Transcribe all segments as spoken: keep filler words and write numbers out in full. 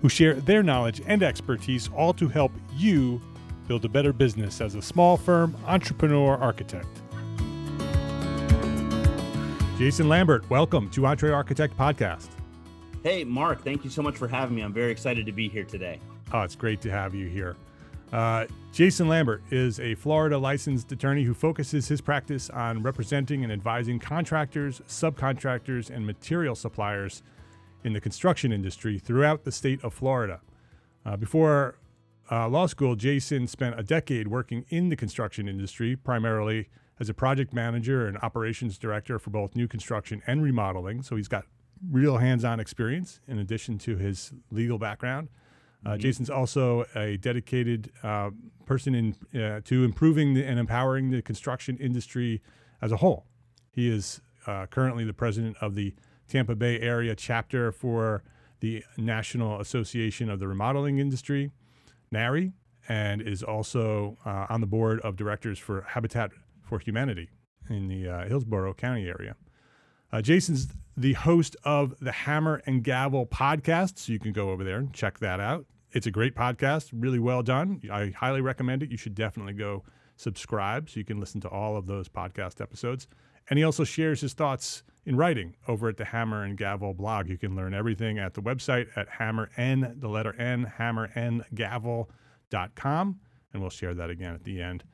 who share their knowledge and expertise, all to help you build a better business as a small firm entrepreneur architect. Jason Lambert, welcome to Entre Architect Podcast. Hey, Mark, thank you so much for having me. I'm very excited to be here today. Oh, it's great to have you here. Uh, Jason Lambert is a Florida licensed attorney who focuses his practice on representing and advising contractors, subcontractors, and material suppliers in the construction industry throughout the state of Florida. Uh, before uh, law school, Jason spent a decade working in the construction industry, primarily as a project manager and operations director for both new construction and remodeling. So he's got real hands-on experience in addition to his legal background. Uh, Jason's also a dedicated uh, person in, uh, to improving the, and empowering the construction industry as a whole. He is uh, currently the president of the Tampa Bay Area chapter for the National Association of the Remodeling Industry, NARI, and is also uh, on the board of directors for Habitat for Humanity in the uh, Hillsborough County area. Uh, Jason's the host of the Hammer and Gavel podcast, so you can go over there and check that out. It's a great podcast, really well done. I highly recommend it. You should definitely go subscribe so you can listen to all of those podcast episodes. And he also shares his thoughts in writing over at the Hammer and Gavel blog. You can learn everything at the website at hammer n, the letter n, hammer n gavel dot com. And we'll share that again at the end.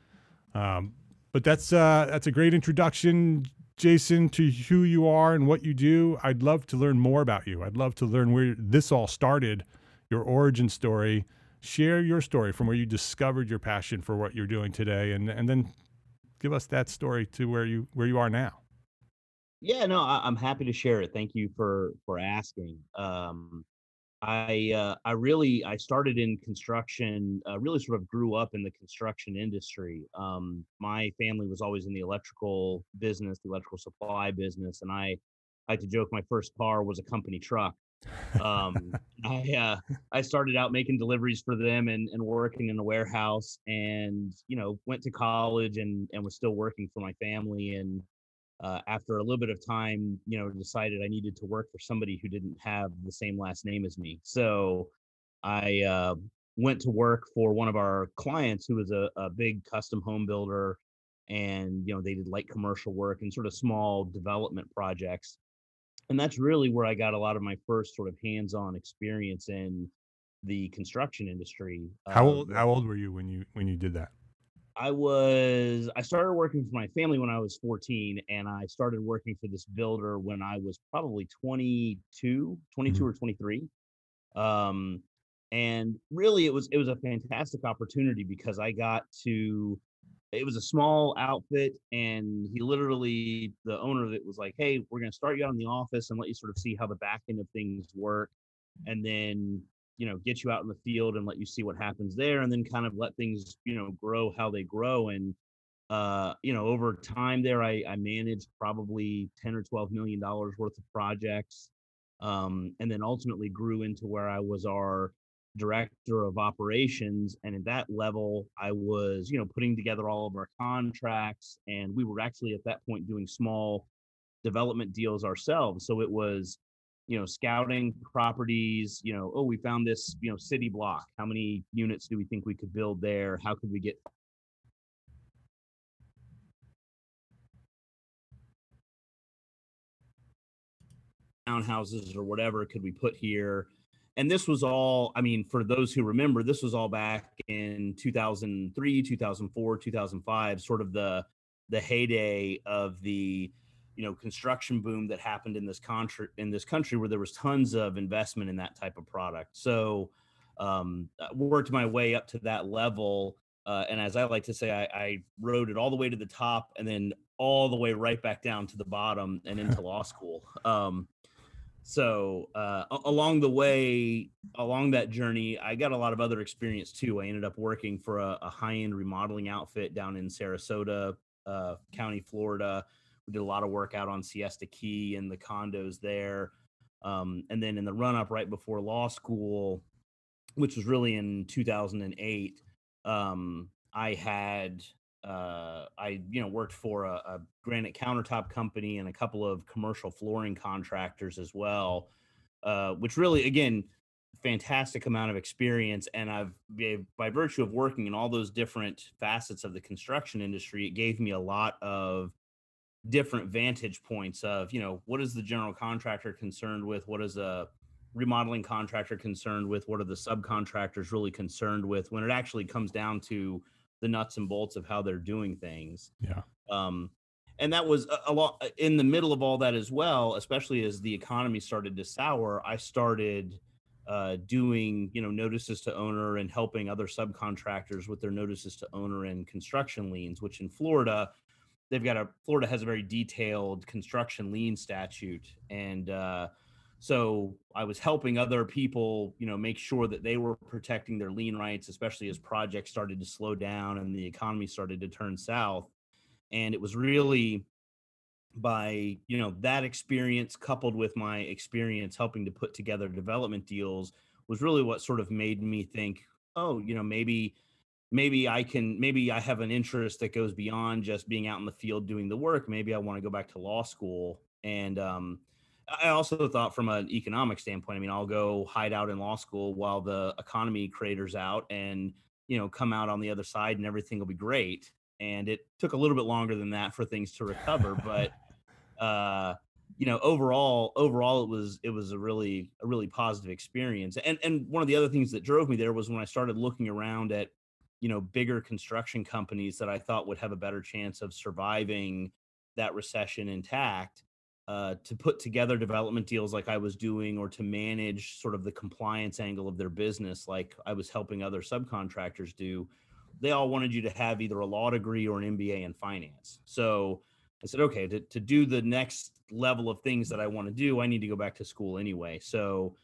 Um, but that's uh, that's a great introduction, Jason, to who you are and what you do. I'd love to learn more about you. I'd love to learn where this all started, your origin story. Share your story from where you discovered your passion for what you're doing today, and, and then give us that story to where you where you are now. Yeah, no, I, I'm happy to share it. Thank you for for asking. Um, I uh, I really I started in construction. Uh, really, sort of grew up in the construction industry. Um, my family was always in the electrical business, the electrical supply business, and I, I like to joke, my first car was a company truck. Um, I uh, I started out making deliveries for them and, and working in the warehouse, and you know went to college and and was still working for my family. And Uh, after a little bit of time, you know, decided I needed to work for somebody who didn't have the same last name as me. So I uh, went to work for one of our clients who was a, a big custom home builder. And, you know, they did light commercial work and sort of small development projects. And that's really where I got a lot of my first sort of hands-on experience in the construction industry. How old, um, how old were you when you, when you did that? I was, I started working for my family when I was fourteen, and I started working for this builder when I was probably twenty-two, twenty-two mm-hmm. or twenty-three. Um, and really it was, it was a fantastic opportunity because I got to, it was a small outfit, and he literally, the owner of it was like, hey, we're going to start you out in the office and let you sort of see how the back end of things work. And then, you know, get you out in the field and let you see what happens there, and then kind of let things, you know, grow how they grow. And, uh, you know, over time there, I, I managed probably ten or twelve million dollars worth of projects. Um, and then ultimately grew into where I was our director of operations. And at that level, I was, you know, putting together all of our contracts, and we were actually at that point doing small development deals ourselves. So it was, you know, scouting properties, you know, oh, we found this, you know, city block. How many units do we think we could build there? How could we get townhouses or whatever could we put here? And this was all, I mean, for those who remember, this was all back in two thousand three, two thousand four, two thousand five, sort of the the heyday of the, you know, construction boom that happened in this country, in this country where there was tons of investment in that type of product. So um, I worked my way up to that level. Uh, and as I like to say, I, I rode it all the way to the top and then all the way right back down to the bottom and into law school. Um, So uh, along the way, along that journey, I got a lot of other experience too. I ended up working for a, a high-end remodeling outfit down in Sarasota uh, County, Florida. We did a lot of work out on Siesta Key and the condos there. Um, and then in the run-up right before law school, which was really in two thousand eight, um, I had uh, I you know worked for a, a granite countertop company and a couple of commercial flooring contractors as well, uh, which really, again, fantastic amount of experience. And I've, by virtue of working in all those different facets of the construction industry, it gave me a lot of different vantage points of, you know, what is the general contractor concerned with? What is a remodeling contractor concerned with? What are the subcontractors really concerned with when it actually comes down to the nuts and bolts of how they're doing things? Yeah. Um, and that was a, a lot in the middle of all that as well, especially as the economy started to sour. I started uh, doing, you know, notices to owner and helping other subcontractors with their notices to owner and construction liens, which in Florida, they've got a, Florida has a very detailed construction lien statute. And uh, so I was helping other people, you know, make sure that they were protecting their lien rights, especially as projects started to slow down and the economy started to turn south. And it was really by, you know, that experience coupled with my experience helping to put together development deals was really what sort of made me think, oh, you know, maybe, maybe I can, maybe I have an interest that goes beyond just being out in the field doing the work. Maybe I want to go back to law school. And um, I also thought from an economic standpoint, I mean, I'll go hide out in law school while the economy craters out and, you know, come out on the other side and everything will be great. And it took a little bit longer than that for things to recover, but uh, you know, overall, overall, it was it was a really a really positive experience. And and one of the other things that drove me there was when I started looking around at, you know, bigger construction companies that I thought would have a better chance of surviving that recession intact, uh, to put together development deals like I was doing, or to manage sort of the compliance angle of their business like I was helping other subcontractors do. They all wanted you to have either a law degree or an M B A in finance. So I said, okay, to, to do the next level of things that I want to do, I need to go back to school anyway. So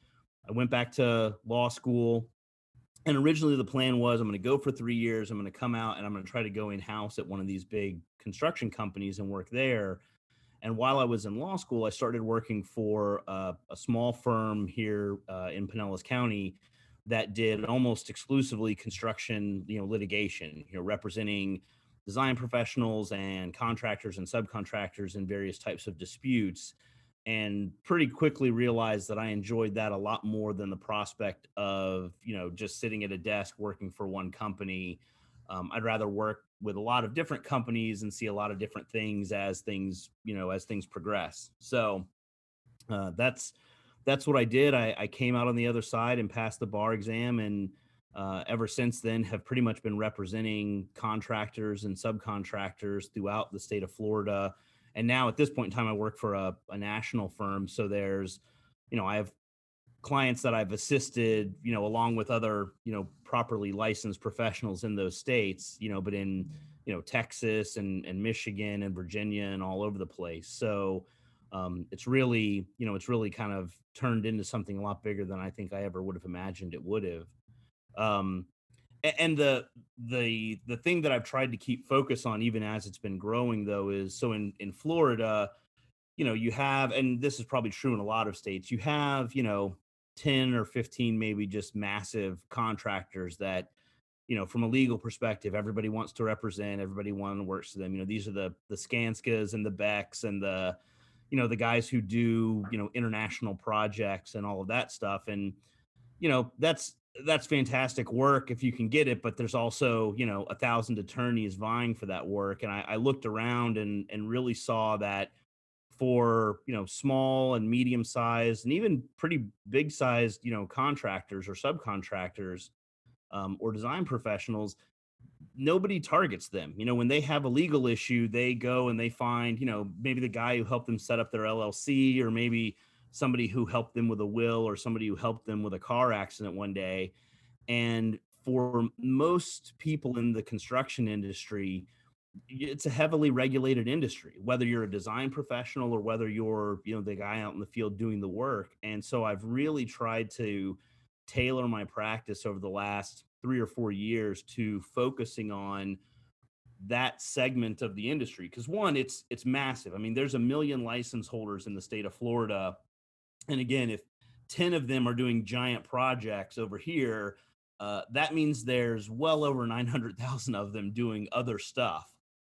I went back to law school, and originally the plan was I'm going to go for three years. I'm going to come out and I'm going to try to go in-house at one of these big construction companies and work there. And while I was in law school, I started working for uh, a small firm here uh, in Pinellas County that did almost exclusively construction, you know, litigation, you know, representing design professionals and contractors and subcontractors in various types of disputes, and pretty quickly realized that I enjoyed that a lot more than the prospect of, you know, just sitting at a desk working for one company. Um, I'd rather work with a lot of different companies and see a lot of different things as things, you know, as things progress. So uh, that's that's what I did. I, I came out on the other side and passed the bar exam, and uh, ever since then have pretty much been representing contractors and subcontractors throughout the state of Florida. And now at this point in time, I work for a, a national firm. So there's, you know, I have clients that I've assisted, you know, along with other, you know, properly licensed professionals in those states, you know, but in, you know, Texas and, and Michigan and Virginia and all over the place. So um, it's really, you know, it's really kind of turned into something a lot bigger than I think I ever would have imagined it would have. Um, and the, the, the thing that I've tried to keep focus on, even as it's been growing though, is so in, in Florida, you know, you have, and this is probably true in a lot of states, you have, you know, ten or fifteen, maybe just massive contractors that, you know, from a legal perspective, everybody wants to represent, everybody wants to work to them. You know, these are the, the Skanskas and the Becks and the, you know, the guys who do, you know, international projects and all of that stuff. And, you know, that's, that's fantastic work if you can get it, but there's also, you know, a thousand attorneys vying for that work. And I, I looked around and, and really saw that for, you know, small and medium sized and even pretty big sized, you know, contractors or subcontractors um, or design professionals, nobody targets them. You know, when they have a legal issue, they go and they find, you know, maybe the guy who helped them set up their L L C, or maybe somebody who helped them with a will, or somebody who helped them with a car accident one day. And for most people in the construction industry, it's a heavily regulated industry, whether you're a design professional or whether you're, you know, the guy out in the field doing the work. And so I've really tried to tailor my practice over the last three or four years to focusing on that segment of the industry. Because one, it's, it's massive. I mean, there's a million license holders in the state of Florida. And again, if ten of them are doing giant projects over here, uh, that means there's well over nine hundred thousand of them doing other stuff.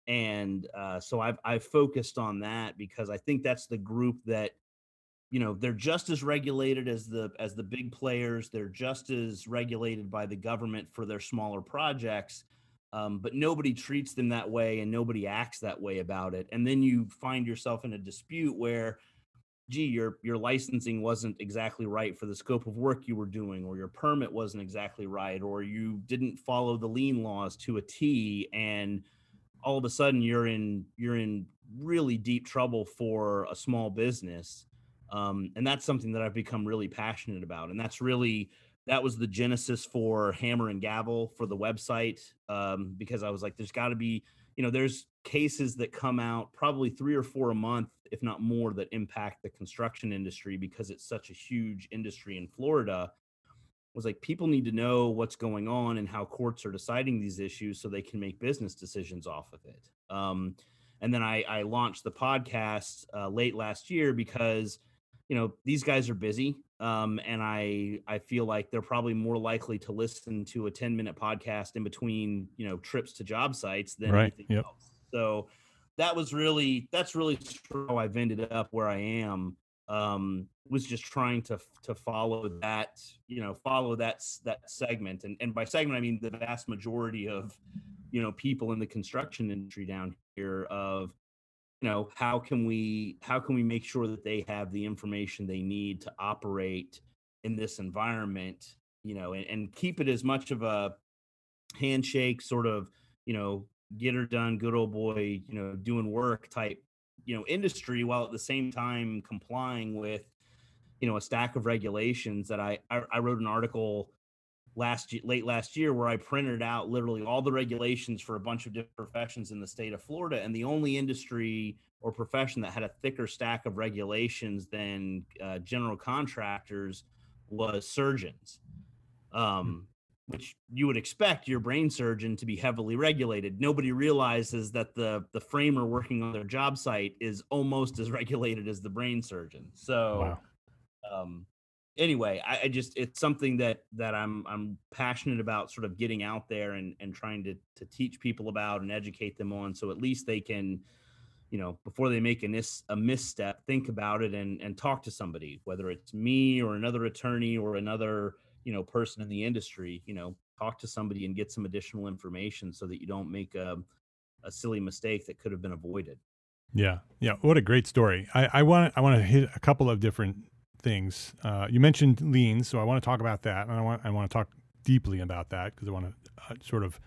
And uh, so I've, I've focused on that because I think that's the group that, you know, they're just as regulated as the, as the big players. They're just as regulated by the government for their smaller projects, um, but nobody treats them that way and nobody acts that way about it. And then you find yourself in a dispute where, gee, your, your licensing wasn't exactly right for the scope of work you were doing, or your permit wasn't exactly right, or you didn't follow the lien laws to a T, and all of a sudden you're in, you're in really deep trouble for a small business. Um, and that's something that I've become really passionate about. And that's really, that was the genesis for Hammer and Gavel, for the website. Um, because I was like, there's gotta be, you know, there's cases that come out probably three or four a month, if not more, that impact the construction industry because it's such a huge industry in Florida. Was like, people need to know what's going on and how courts are deciding these issues so they can make business decisions off of it. Um, and then I, I launched the podcast uh, late last year because, you know, these guys are busy. Um, and I, I feel like they're probably more likely to listen to a ten minute podcast in between, you know, trips to job sites than right. anything yep. else. So that was really, that's really how I've ended up where I am. Um, was just trying to, to follow that, you know, follow that, that segment. And, and by segment, I mean the vast majority of, you know, people in the construction industry down here of, you know, how can we, how can we make sure that they have the information they need to operate in this environment, you know, and, and keep it as much of a handshake sort of, you know, get her done, good old boy, you know, doing work type, you know, industry, while at the same time complying with, you know, a stack of regulations that I, I, I wrote an article last year, late last year, where I printed out literally all the regulations for a bunch of different professions in the state of Florida. And the only industry or profession that had a thicker stack of regulations than uh, general contractors was surgeons. Um, which you would expect your brain surgeon to be heavily regulated. Nobody realizes that the, the framer working on their job site is almost as regulated as the brain surgeon. So wow. um, anyway, I, I just, it's something that, that I'm, I'm passionate about sort of getting out there and, and trying to, to teach people about and educate them on. So at least they can, you know, before they make a, mis- a misstep, think about it and, and talk to somebody, whether it's me or another attorney or another, you know, person in the industry, you know, talk to somebody and get some additional information so that you don't make a, a silly mistake that could have been avoided. Yeah, yeah. What a great story. I, I want I want to hit a couple of different things. Uh, you mentioned lean, so I want to talk about that, and I want I want to talk deeply about that because I want to uh, sort of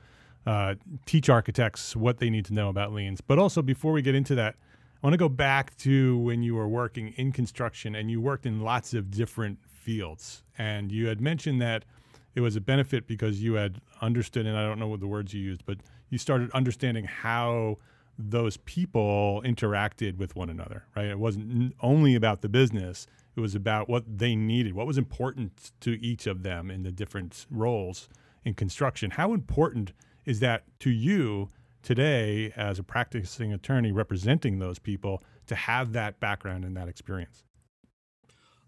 uh, teach architects what they need to know about leans. But also, before we get into that, I want to go back to when you were working in construction and you worked in lots of different fields, and you had mentioned that it was a benefit because you had understood, and I don't know what the words you used, but you started understanding how those people interacted with one another, right? It wasn't only about the business. It was about what they needed, what was important to each of them in the different roles in construction. How important is that to you today as a practicing attorney representing those people to have that background and that experience?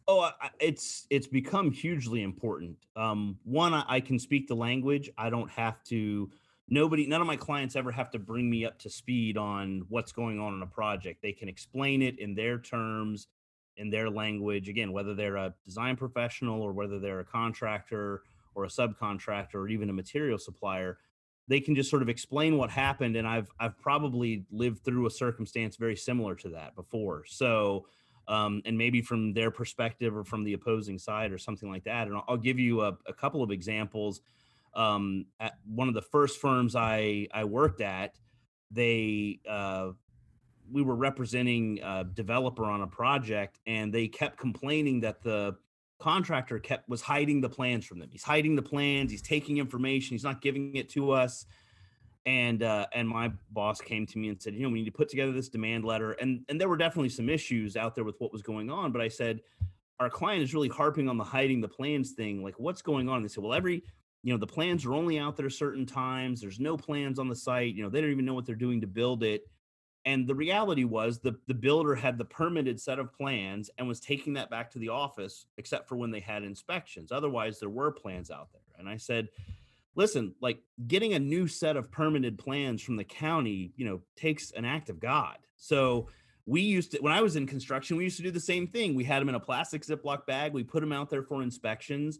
Oh, I, it's it's become hugely important. Um, one, I, I can speak the language. I don't have to, nobody, none of my clients ever have to bring me up to speed on what's going on in a project. They can explain it in their terms, in their language. Again, whether they're a design professional or whether they're a contractor or a subcontractor or even a material supplier, they can just sort of explain what happened. And I've I've probably lived through a circumstance very similar to that before. So, um, and maybe from their perspective or from the opposing side or something like that. And I'll, I'll give you a, a couple of examples. Um, at one of the first firms I I worked at, they uh, we were representing a developer on a project, and they kept complaining that the contractor kept was hiding the plans from them. He's hiding the plans. He's taking information. He's not giving it to us. And uh, and my boss came to me and said, you know, we need to put together this demand letter. And and there were definitely some issues out there with what was going on. But I said, our client is really harping on the hiding the plans thing. Like, what's going on? And they said, well, every you know, the plans are only out there certain times. There's no plans on the site. You know, they don't even know what they're doing to build it. And the reality was the, the builder had the permitted set of plans and was taking that back to the office, except for when they had inspections. Otherwise, there were plans out there. And I said, listen, like getting a new set of permitted plans from the county, you know, takes an act of God. So we used to, when I was in construction, we used to do the same thing. We had them in a plastic Ziploc bag. We put them out there for inspections.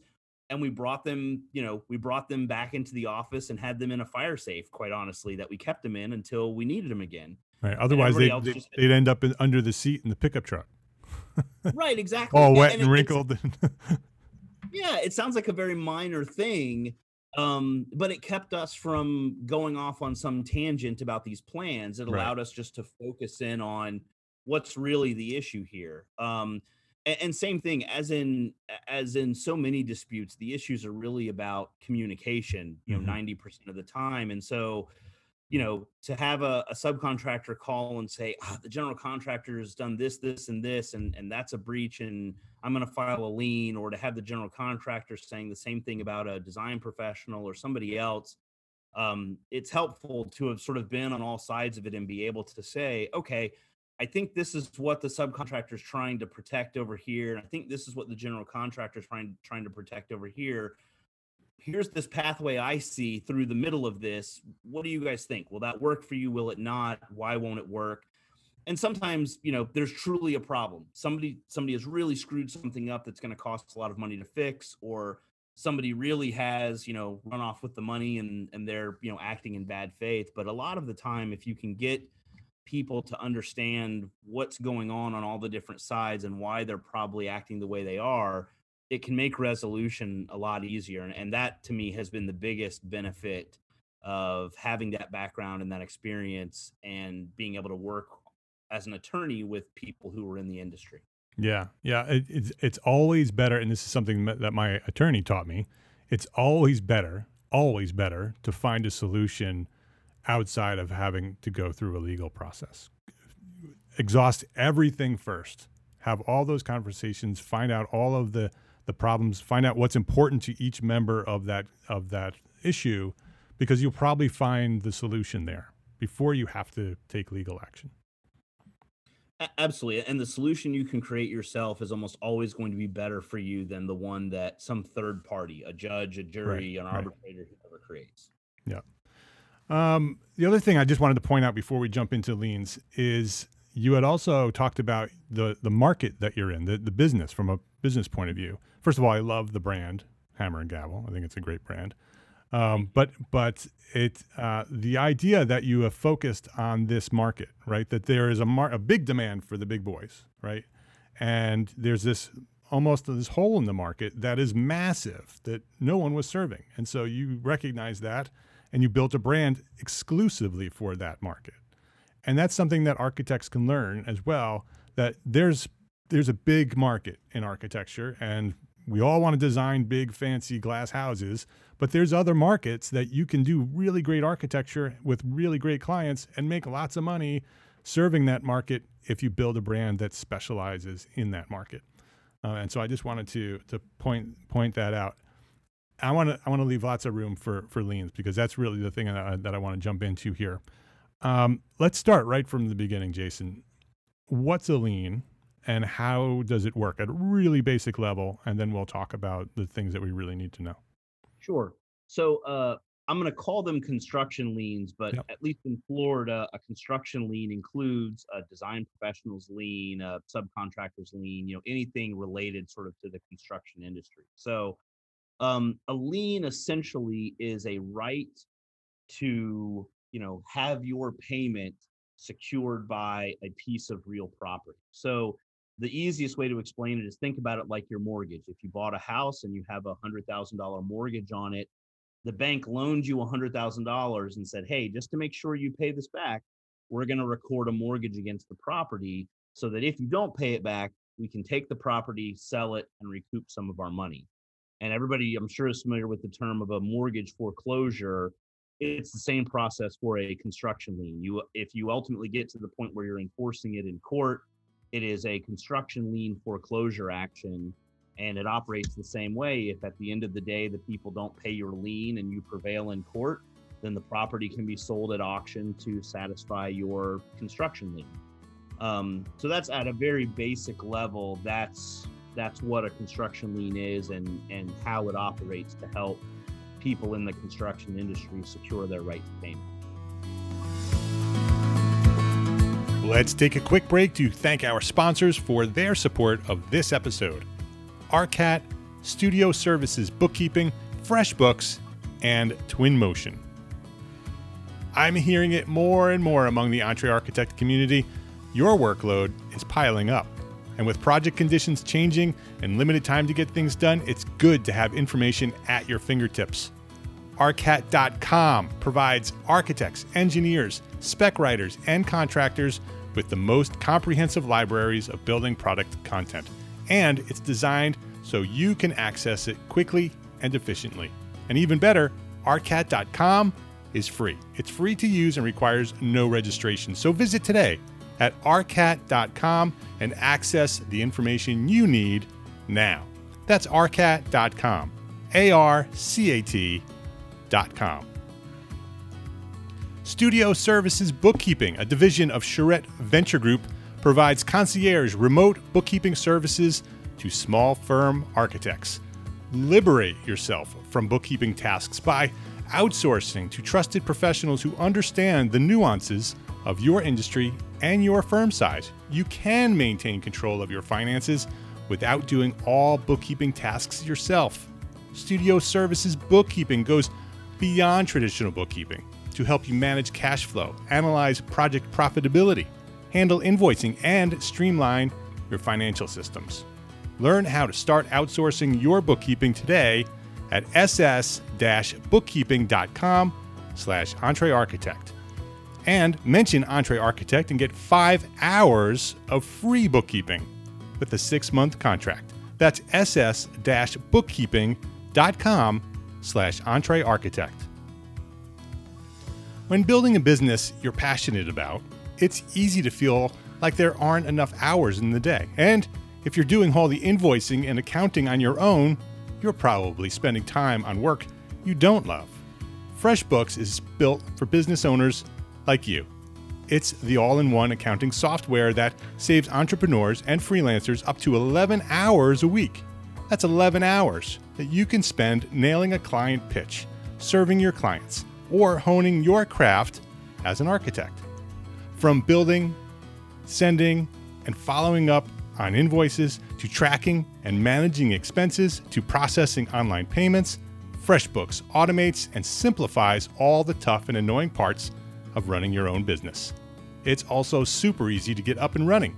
And we brought them, you know, we brought them back into the office and had them in a fire safe, quite honestly, that we kept them in until we needed them again. Right. Otherwise, they, they, just, they'd end up in, under the seat in the pickup truck. Right, exactly. All wet and, and, and wrinkled. Yeah, it sounds like a very minor thing, um, but it kept us from going off on some tangent about these plans. It allowed right. us just to focus in on what's really the issue here. Um And same thing, as in as in so many disputes, the issues are really about communication, you know, ninety percent of the time. And so, you know, to have a, a subcontractor call and say, ah, the general contractor has done this, this, and this, and, and that's a breach, and I'm going to file a lien, or to have the general contractor saying the same thing about a design professional or somebody else, um, it's helpful to have sort of been on all sides of it and be able to say, okay, I think this is what the subcontractor is trying to protect over here. And I think this is what the general contractor is trying, trying to protect over here. Here's this pathway I see through the middle of this. What do you guys think? Will that work for you? Will it not? Why won't it work? And sometimes, you know, there's truly a problem. Somebody, somebody has really screwed something up that's going to cost a lot of money to fix, or somebody really has, you know, run off with the money and, and they're, you know, acting in bad faith. But a lot of the time, if you can get people to understand what's going on on all the different sides and why they're probably acting the way they are, it can make resolution a lot easier. And, and that to me has been the biggest benefit of having that background and that experience and being able to work as an attorney with people who are in the industry. Yeah. Yeah. It, it's, it's always better. And this is something that my attorney taught me. It's always better, always better to find a solution outside of having to go through a legal process. Exhaust everything first, have all those conversations, find out all of the, the problems, find out what's important to each member of that, of that issue, because you'll probably find the solution there before you have to take legal action. Absolutely. And the solution you can create yourself is almost always going to be better for you than the one that some third party, a judge, a jury, right, an arbitrator, right. whoever creates. Yeah. Um, the other thing I just wanted to point out before we jump into liens is you had also talked about the, the market that you're in, the, the business from a business point of view. First of all, I love the brand Hammer and Gavel. I think it's a great brand. Um, but but it uh, the idea that you have focused on this market, right? That there is a mar- a big demand for the big boys, right? And there's this almost this hole in the market that is massive that no one was serving, and so you recognize that, and you built a brand exclusively for that market. And that's something that architects can learn as well. That there's there's a big market in architecture, and we all want to design big, fancy glass houses, but there's other markets that you can do really great architecture with really great clients and make lots of money serving that market if you build a brand that specializes in that market. Uh, and so I just wanted to to point point that out. I want to I want to leave lots of room for for liens, because that's really the thing that I, that I want to jump into here. Um, let's start right from the beginning, Jason. What's a lien, and how does it work at a really basic level? And then we'll talk about the things that we really need to know. Sure. So uh, I'm going to call them construction liens, but yep. At least in Florida, a construction lien includes a design professional's lien, a subcontractor's lien, you know, anything related sort of to the construction industry. So um, a lien essentially is a right to, you know, have your payment secured by a piece of real property. So the easiest way to explain it is think about it like your mortgage. If you bought a house and you have a one hundred thousand dollars mortgage on it, the bank loaned you one hundred thousand dollars and said, hey, just to make sure you pay this back, we're going to record a mortgage against the property so that if you don't pay it back, we can take the property, sell it, and recoup some of our money. And everybody, I'm sure, is familiar with the term of a mortgage foreclosure. It's the same process for a construction lien. You, if you ultimately get to the point where you're enforcing it in court, it is a construction lien foreclosure action, and it operates the same way. If at the end of the day, the people don't pay your lien and you prevail in court, then the property can be sold at auction to satisfy your construction lien. Um, so that's at a very basic level. That's that's what a construction lien is, and and how it operates to help people in the construction industry secure their right to payment. Let's take a quick break to thank our sponsors for their support of this episode: Arcat, Studio Services Bookkeeping, FreshBooks, and Twinmotion. I'm hearing it more and more among the Entre Architect community. Your workload is piling up. And with project conditions changing and limited time to get things done, it's good to have information at your fingertips. Arcat dot com provides architects, engineers, spec writers, and contractors with the most comprehensive libraries of building product content. And it's designed so you can access it quickly and efficiently. And even better, Arcat dot com is free. It's free to use and requires no registration. So visit today at Arcat dot com and access the information you need now. That's Arcat dot com, A R C A T dot com. Studio Services Bookkeeping, a division of Charette Venture Group, provides concierge remote bookkeeping services to small firm architects. Liberate yourself from bookkeeping tasks by outsourcing to trusted professionals who understand the nuances of your industry and your firm size. You can maintain control of your finances without doing all bookkeeping tasks yourself. Studio Services Bookkeeping goes beyond traditional bookkeeping to help you manage cash flow, analyze project profitability, handle invoicing, and streamline your financial systems. Learn how to start outsourcing your bookkeeping today at ss-bookkeeping.com slash entrearchitect. And mention Entre Architect and get five hours of free bookkeeping with a six-month contract. That's ss-bookkeeping.com slash Entre Architect. When building a business you're passionate about, it's easy to feel like there aren't enough hours in the day. And if you're doing all the invoicing and accounting on your own, you're probably spending time on work you don't love. FreshBooks is built for business owners like you. It's the all-in-one accounting software that saves entrepreneurs and freelancers up to eleven hours a week. That's eleven hours that you can spend nailing a client pitch, serving your clients, or honing your craft as an architect. From building, sending, and following up on invoices, to tracking and managing expenses, to processing online payments, FreshBooks automates and simplifies all the tough and annoying parts of running your own business. It's also super easy to get up and running.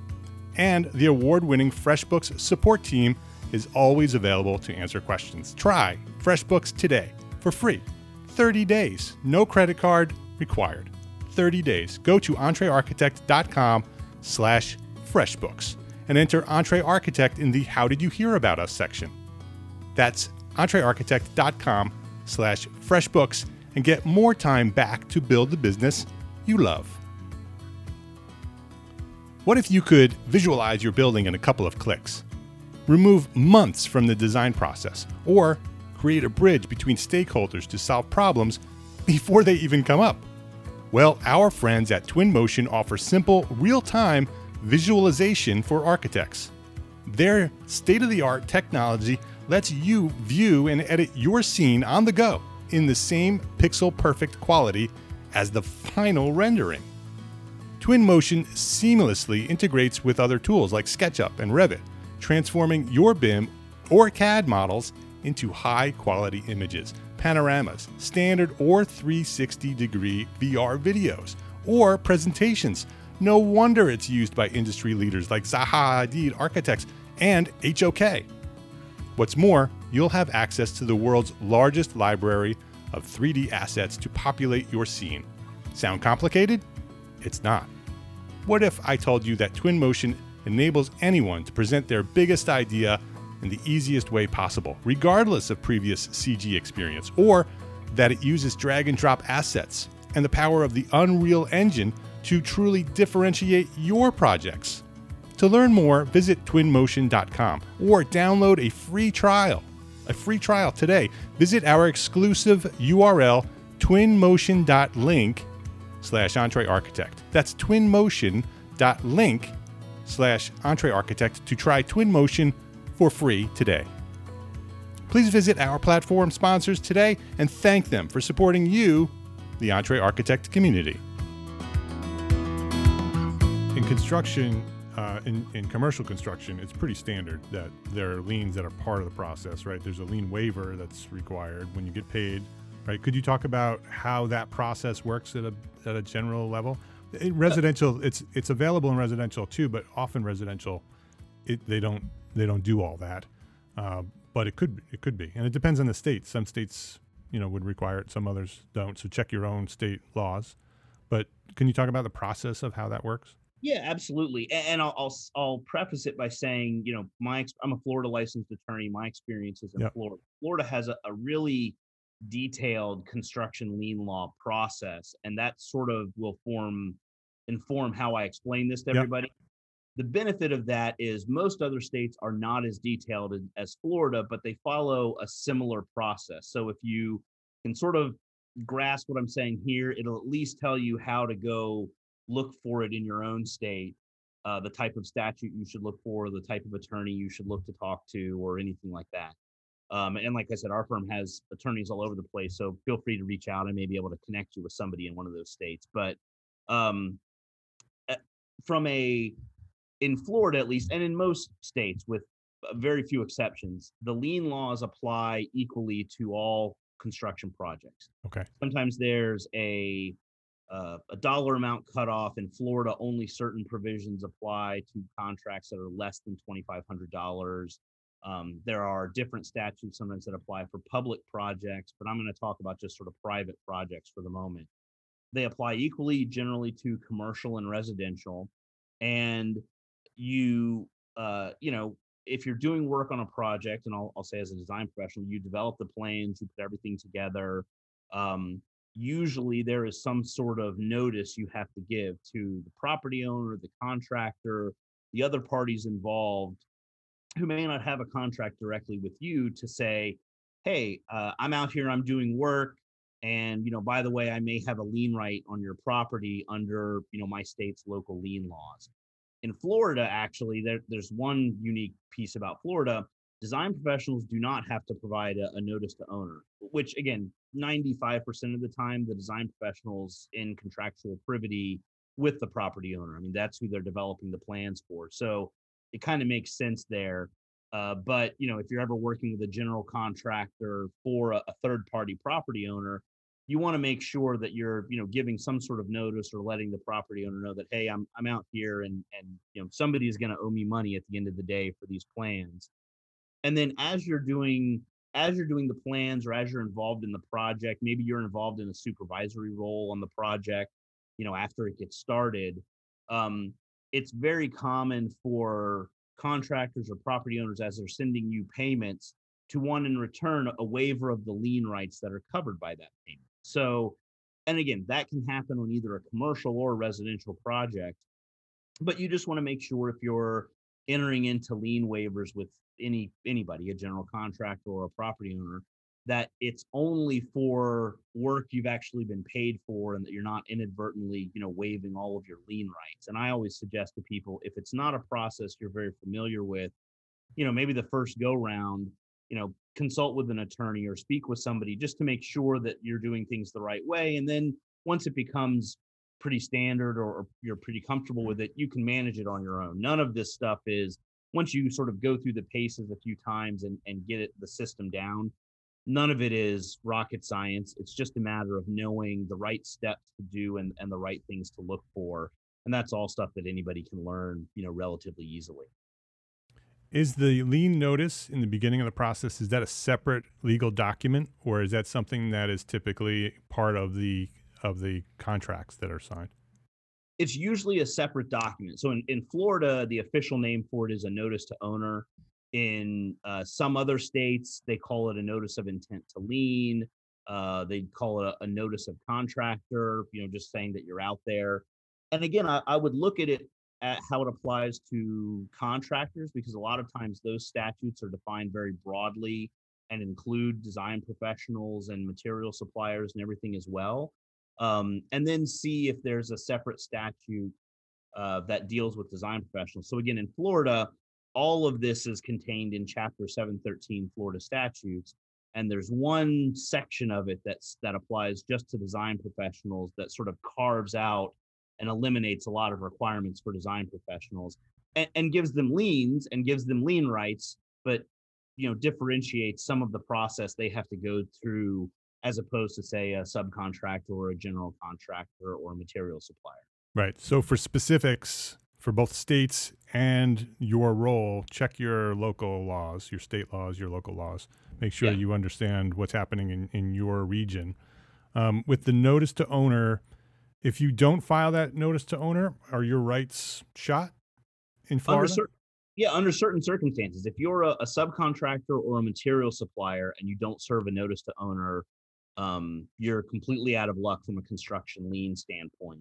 And the award-winning FreshBooks support team is always available to answer questions. Try FreshBooks today for free. thirty days, no credit card required. thirty days. Go to entrearchitect.com slash FreshBooks and enter Entre Architect in the How Did You Hear About Us section. That's entrearchitect.com slash FreshBooks and get more time back to build the business you love. What if you could visualize your building in a couple of clicks? Remove months from the design process, or create a bridge between stakeholders to solve problems before they even come up. Well, our friends at Twinmotion offer simple, real-time visualization for architects. Their state-of-the-art technology lets you view and edit your scene on the go in the same pixel-perfect quality as the final rendering. Twinmotion seamlessly integrates with other tools like SketchUp and Revit, transforming your B I M or C A D models into high-quality images, panoramas, standard or three sixty degree V R videos, or presentations. No wonder it's used by industry leaders like Zaha Hadid Architects and H O K. What's more, you'll have access to the world's largest library of three D assets to populate your scene. Sound complicated? It's not. What if I told you that Twinmotion enables anyone to present their biggest idea in the easiest way possible, regardless of previous C G experience, or that it uses drag and drop assets and the power of the Unreal Engine to truly differentiate your projects? To learn more, visit twinmotion dot com or download a free trial. A free trial today. Visit our exclusive U R L, twinmotion.link slash Entre Architect. That's twinmotion.link slash Entre Architect to try Twinmotion for free today. Please visit our platform sponsors today and thank them for supporting you, the Entre Architect community. In construction, uh, in, in commercial construction, it's pretty standard that there are liens that are part of the process, right? There's a lien waiver that's required when you get paid. Right? Could you talk about how that process works at a at a general level? In residential, it's it's available in residential too, but often residential, it, they don't they don't do all that. Uh, but it could it could be, and it depends on the state. Some states, you know, would require it, some others don't. So check your own state laws. But can you talk about the process of how that works? Yeah, absolutely. And I'll, I'll I'll preface it by saying, you know, my I'm a Florida licensed attorney. My experience is in yep. Florida. Florida has a, a really detailed construction lien law process, and that sort of will form inform how I explain this to yep. everybody. The benefit of that is most other states are not as detailed as Florida, but they follow a similar process. So if you can sort of grasp what I'm saying here, it'll at least tell you how to go look for it in your own state, uh, the type of statute you should look for, the type of attorney you should look to talk to, or anything like that. Um, and like I said, our firm has attorneys all over the place, so feel free to reach out. I may be able to connect you with somebody in one of those states. But um, from a, in Florida at least, and in most states with very few exceptions, the lien laws apply equally to all construction projects. Okay. Sometimes there's a uh, a dollar amount cutoff. In Florida, only certain provisions apply to contracts that are less than twenty-five hundred dollars. Um, there are different statutes sometimes that apply for public projects, but I'm going to talk about just sort of private projects for the moment. They apply equally generally to commercial and residential. And you, uh, you know, if you're doing work on a project, and I'll, I'll say as a design professional, you develop the plans, you put everything together. Um, usually there is some sort of notice you have to give to the property owner, the contractor, the other parties involved, who may not have a contract directly with you, to say, hey, uh, I'm out here, I'm doing work. And, you know, by the way, I may have a lien right on your property under, you know, my state's local lien laws. In Florida, actually, there, there's one unique piece about Florida. Design professionals do not have to provide a, a notice to owner, which, again, ninety-five percent of the time, the design professional's in contractual privity with the property owner. I mean, that's who they're developing the plans for. So it kind of makes sense there. Uh, but, you know, if you're ever working with a general contractor for a, a third party property owner, you want to make sure that you're, you know, giving some sort of notice or letting the property owner know that, hey, I'm I'm out here and, and you know, somebody is going to owe me money at the end of the day for these plans. And then as you're doing as you're doing the plans or as you're involved in the project, maybe you're involved in a supervisory role on the project, you know, after it gets started, um, it's very common for contractors or property owners, as they're sending you payments, to want in return a waiver of the lien rights that are covered by that payment. So, and again, that can happen on either a commercial or a residential project, but you just want to make sure if you're entering into lien waivers with any anybody, a general contractor or a property owner, that it's only for work you've actually been paid for and that you're not inadvertently, you know, waiving all of your lien rights. And I always suggest to people, if it's not a process you're very familiar with, you know, maybe the first go round, you know, consult with an attorney or speak with somebody just to make sure that you're doing things the right way. And then once it becomes pretty standard or you're pretty comfortable with it, you can manage it on your own. None of this stuff is, once you sort of go through the paces a few times and, and get it, the system down, none of it is rocket science. It's just a matter of knowing the right steps to do and, and the right things to look for. And that's all stuff that anybody can learn, you know, relatively easily. Is the lien notice in the beginning of the process, is that a separate legal document, or is that something that is typically part of the of the contracts that are signed? It's usually a separate document. So in, in Florida, the official name for it is a notice to owner. In uh, some other states, they call it a notice of intent to lien. Uh, they call it a, a notice of contractor, you know, just saying that you're out there. And again, I, I would look at it at how it applies to contractors, because a lot of times those statutes are defined very broadly and include design professionals and material suppliers and everything as well. Um, and then see if there's a separate statute uh, that deals with design professionals. So again, in Florida, all of this is contained in Chapter seven thirteen Florida statutes, and there's one section of it that's that applies just to design professionals that sort of carves out and eliminates a lot of requirements for design professionals and, and gives them liens and gives them lien rights, but you know, differentiates some of the process they have to go through as opposed to, say, a subcontractor or a general contractor or a material supplier. Right. So for specifics, for both states and your role, check your local laws, your state laws, your local laws. Make sure yeah. you understand what's happening in, in your region. Um, with the notice to owner, if you don't file that notice to owner, are your rights shot in Florida? Under cer- yeah, under certain circumstances. If you're a, a subcontractor or a material supplier and you don't serve a notice to owner, um, you're completely out of luck from a construction lien standpoint.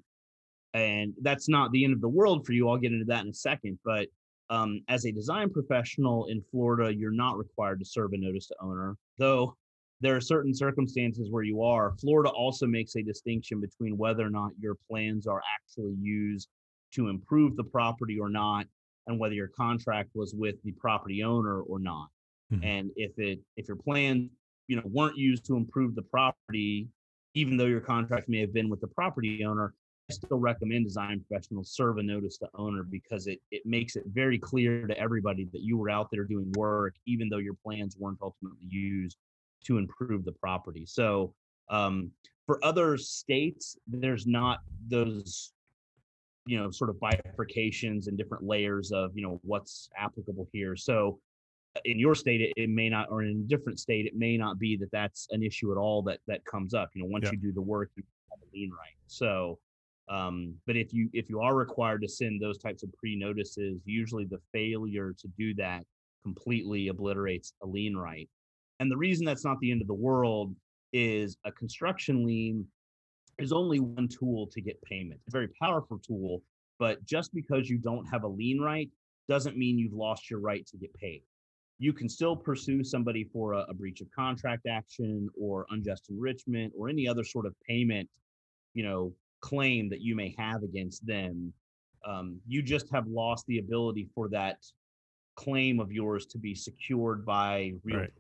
And that's not the end of the world for you. I'll get into that in a second. But um, as a design professional in Florida, you're not required to serve a notice to owner, though there are certain circumstances where you are. Florida also makes a distinction between whether or not your plans are actually used to improve the property or not, and whether your contract was with the property owner or not. Mm-hmm. And if it if your plans, you know, weren't used to improve the property, even though your contract may have been with the property owner, I still recommend design professionals serve a notice to owner, because it it makes it very clear to everybody that you were out there doing work, even though your plans weren't ultimately used to improve the property. So um, for other states, there's not those, you know, sort of bifurcations and different layers of, you know, what's applicable here. So in your state, it, it may not, or in a different state, it may not be that that's an issue at all that that comes up. You know, once yeah. you do the work, you have a lien right. So. Um, but if you if you are required to send those types of pre-notices, usually the failure to do that completely obliterates a lien right. And the reason that's not the end of the world is a construction lien is only one tool to get payment. It's a very powerful tool, but just because you don't have a lien right doesn't mean you've lost your right to get paid. You can still pursue somebody for a, a breach of contract action or unjust enrichment or any other sort of payment, you know, claim that you may have against them. Um, you just have lost the ability for that claim of yours to be secured by real. Right.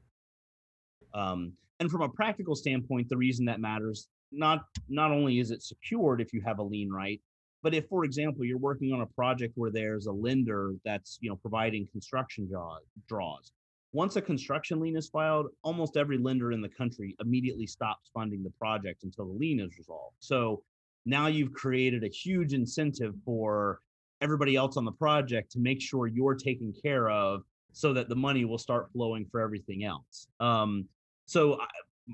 Um, and from a practical standpoint, the reason that matters, not not only is it secured if you have a lien right, But if, for example, you're working on a project where there's a lender that's, you know, providing construction draws, once a construction lien is filed, almost every lender in the country immediately stops funding the project until the lien is resolved. So now you've created a huge incentive for everybody else on the project to make sure you're taken care of so that the money will start flowing for everything else. Um, so,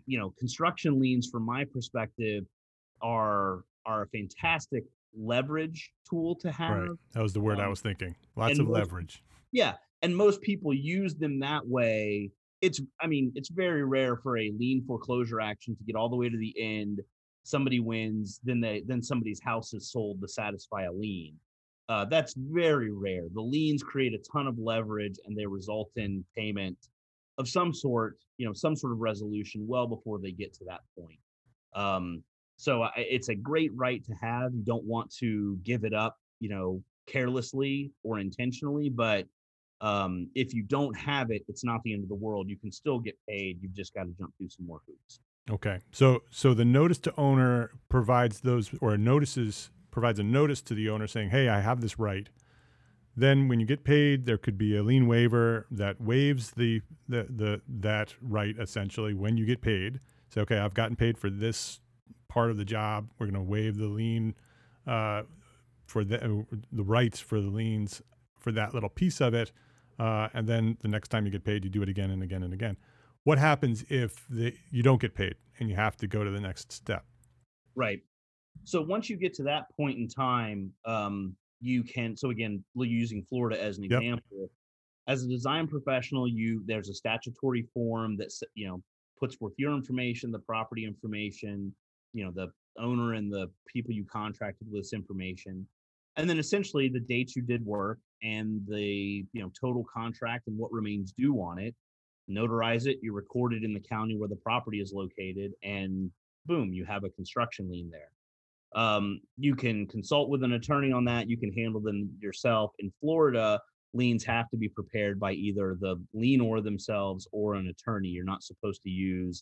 you know, construction liens from my perspective are, are a fantastic leverage tool to have. Right. That was the word um, I was thinking. Lots of most, leverage. Yeah. And most people use them that way. It's, I mean, it's very rare for a lien foreclosure action to get all the way to the end. Somebody wins, then they, then somebody's house is sold to satisfy a lien. Uh, that's very rare. The liens create a ton of leverage and they result in payment of some sort, you know, some sort of resolution well before they get to that point. Um, so I, it's a great right to have. You don't want to give it up, you know, carelessly or intentionally, but um, if you don't have it, it's not the end of the world. You can still get paid. You've just got to jump through some more hoops. Okay. So, so the notice to owner provides those, or notices provides a notice to the owner saying, hey, I have this right. Then when you get paid, there could be a lien waiver that waives the, the, the, that right essentially when you get paid. So, okay, I've gotten paid for this part of the job. We're going to waive the lien uh, for the, the rights for the liens for that little piece of it. Uh, and then the next time you get paid, you do it again and again and again. What happens if the, you don't get paid and you have to go to the next step? Right. So once you get to that point in time, um, you can, so again, using Florida as an example, yep. As a design professional, you, there's a statutory form that, you know, puts forth your information, the property information, you know, the owner and the people you contracted with this information. And then essentially the dates you did work and the, you know, total contract and what remains due on it, notarize it, you record it in the county where the property is located, and boom, you have a construction lien there. Um, you can consult with an attorney on that. You can handle them yourself. In Florida, liens have to be prepared by either the lienor themselves or an attorney. You're not supposed to use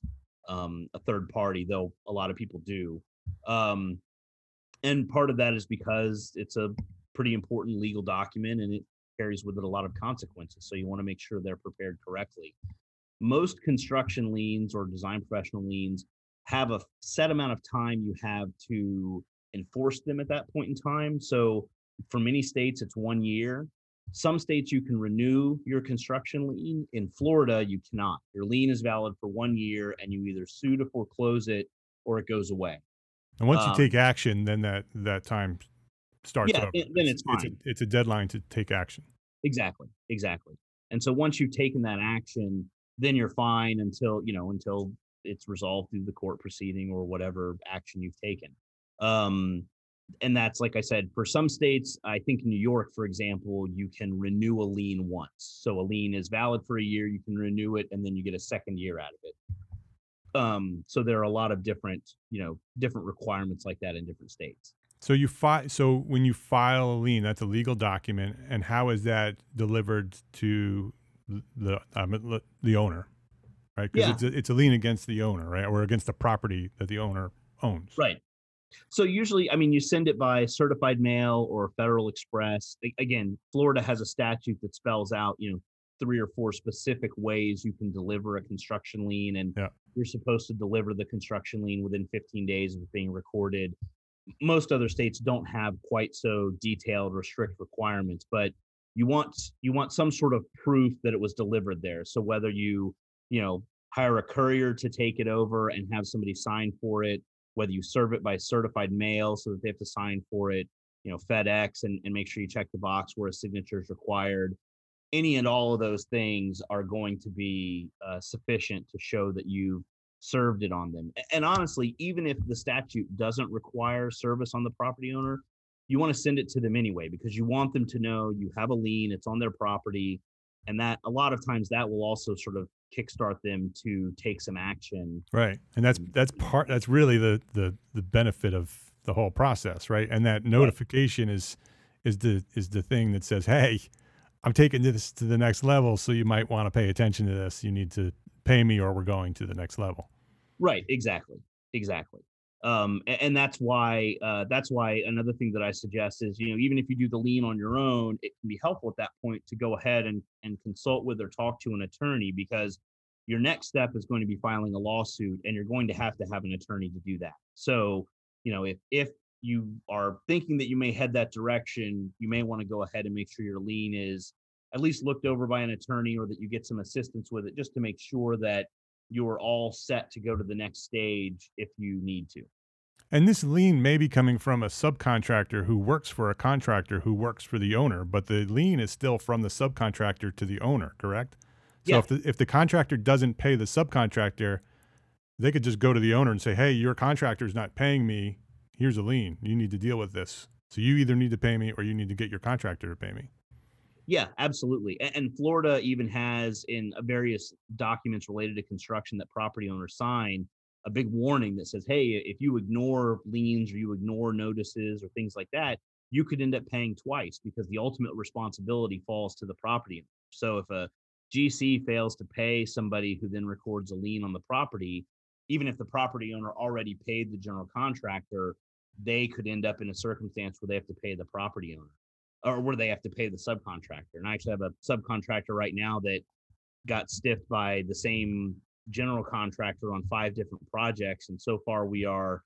um, a third party, though a lot of people do. Um, and part of that is because it's a pretty important legal document and it carries with it a lot of consequences. So you want to make sure they're prepared correctly. Most construction liens or design professional liens have a set amount of time you have to enforce them at that point in time. So for many states, it's one year. Some states you can renew your construction lien. In Florida, you cannot. Your lien is valid for one year and you either sue to foreclose it or it goes away. And once um, you take action, then that, that time starts yeah, over. It, then it's, it's fine. It's a, it's a deadline to take action. Exactly, exactly. And so once you've taken that action, then you're fine until, you know, until it's resolved through the court proceeding or whatever action you've taken. Um, and that's, like I said, for some states, I think New York, for example, you can renew a lien once. So a lien is valid for a year, you can renew it, and then you get a second year out of it. Um, so there are a lot of different, you know, different requirements like that in different states. So you fi- So when you file a lien, that's a legal document. And how is that delivered to the, um, the owner? Right, because yeah. it's, it's a lien against the owner, right, or against the property that the owner owns. Right. So usually, I mean, you send it by certified mail or Federal Express. Again, Florida has a statute that spells out, you know, three or four specific ways you can deliver a construction lien, and yeah. you're supposed to deliver the construction lien within fifteen days of it being recorded. Most other states don't have quite so detailed or strict requirements, but you want you want some sort of proof that it was delivered there. So whether you you know, hire a courier to take it over and have somebody sign for it, whether you serve it by certified mail so that they have to sign for it, you know, FedEx, and, and make sure you check the box where a signature is required. Any and all of those things are going to be uh, sufficient to show that you've served it on them. And honestly, even if the statute doesn't require service on the property owner, you want to send it to them anyway, because you want them to know you have a lien, it's on their property. And that a lot of times that will also sort of kickstart them to take some action. Right. And that's that's part that's really the the the benefit of the whole process, right? And that notification right. is is the is the thing that says, hey, I'm taking this to the next level, so you might want to pay attention to this. You need to pay me or we're going to the next level. Right, exactly. Exactly. Um, and, and that's why uh, that's why another thing that I suggest is, you know, even if you do the lien on your own, it can be helpful at that point to go ahead and, and consult with or talk to an attorney, because your next step is going to be filing a lawsuit, and you're going to have to have an attorney to do that. So, you know, if if you are thinking that you may head that direction, you may want to go ahead and make sure your lien is at least looked over by an attorney, or that you get some assistance with it, just to make sure that you're all set to go to the next stage if you need to. And this lien may be coming from a subcontractor who works for a contractor who works for the owner, but the lien is still from the subcontractor to the owner, correct? So yeah. if, the, if the contractor doesn't pay the subcontractor, they could just go to the owner and say, hey, your contractor's not paying me. Here's a lien. You need to deal with this. So you either need to pay me or you need to get your contractor to pay me. Yeah, absolutely. And Florida even has, in various documents related to construction that property owners sign, a big warning that says, hey, if you ignore liens or you ignore notices or things like that, you could end up paying twice, because the ultimate responsibility falls to the property owner. So if a G C fails to pay somebody who then records a lien on the property, even if the property owner already paid the general contractor, they could end up in a circumstance where they have to pay the property owner, or where they have to pay the subcontractor. And I actually have a subcontractor right now that got stiffed by the same general contractor on five different projects. And so far we are,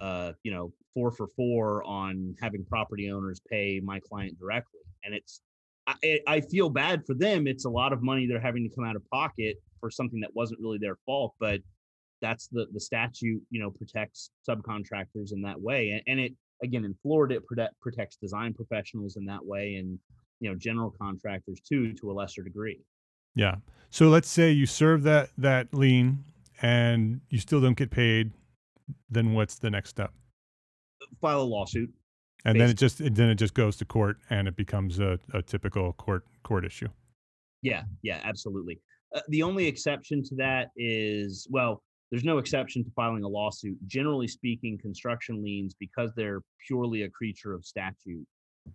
uh, you know, four for four on having property owners pay my client directly. And it's, I, I feel bad for them. It's a lot of money they're having to come out of pocket for something that wasn't really their fault, but that's the, the statute, you know, protects subcontractors in that way. And, and it, again, in Florida, it protect, protects design professionals in that way, and, you know, general contractors too, to a lesser degree. Yeah. So let's say you serve that, that lien and you still don't get paid. Then what's the next step? File a lawsuit. And basically. then it just, it, then it just goes to court, and it becomes a, a typical court, court issue. Yeah. Yeah, absolutely. Uh, the only exception to that is, well, there's no exception to filing a lawsuit. Generally speaking, construction liens, because they're purely a creature of statute,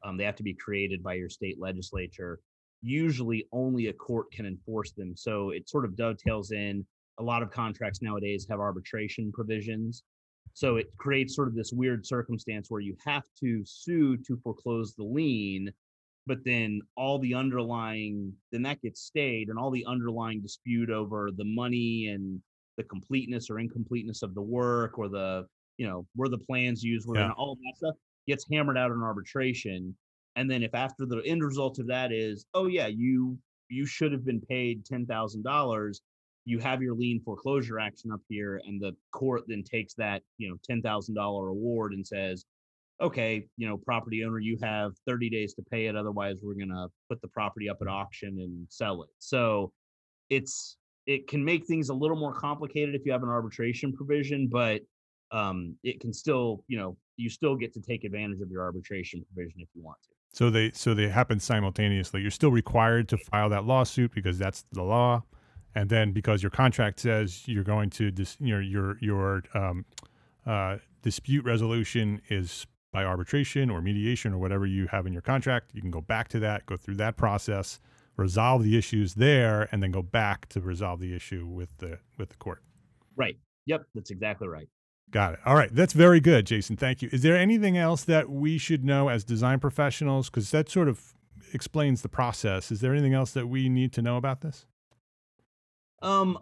um, they have to be created by your state legislature. Usually only a court can enforce them. So it sort of dovetails in. A lot of contracts nowadays have arbitration provisions. So it creates sort of this weird circumstance where you have to sue to foreclose the lien, but then all the underlying, then that gets stayed, and all the underlying dispute over the money and the completeness or incompleteness of the work, or the, you know, were the plans used, were yeah. all of that stuff gets hammered out in arbitration. And then if after the end result of that is, oh yeah, you, you should have been paid ten thousand dollars, you have your lien foreclosure action up here, and the court then takes that, you know, ten thousand dollars award and says, okay, you know, property owner, you have thirty days to pay it. Otherwise we're going to put the property up at auction and sell it. So it's, it can make things a little more complicated if you have an arbitration provision, but um, it can still, you know, you still get to take advantage of your arbitration provision if you want to. So they, so they happen simultaneously. You're still required to file that lawsuit because that's the law. And then because your contract says you're going to, dis, you know, your, your um, uh, dispute resolution is by arbitration or mediation or whatever you have in your contract, you can go back to that, go through that process, resolve the issues there, and then go back to resolve the issue with the with the court. Right. Yep. That's exactly right. Got it. All right. That's very good, Jason. Thank you. Is there anything else that we should know as design professionals? Because that sort of explains the process. Is there anything else that we need to know about this? Um,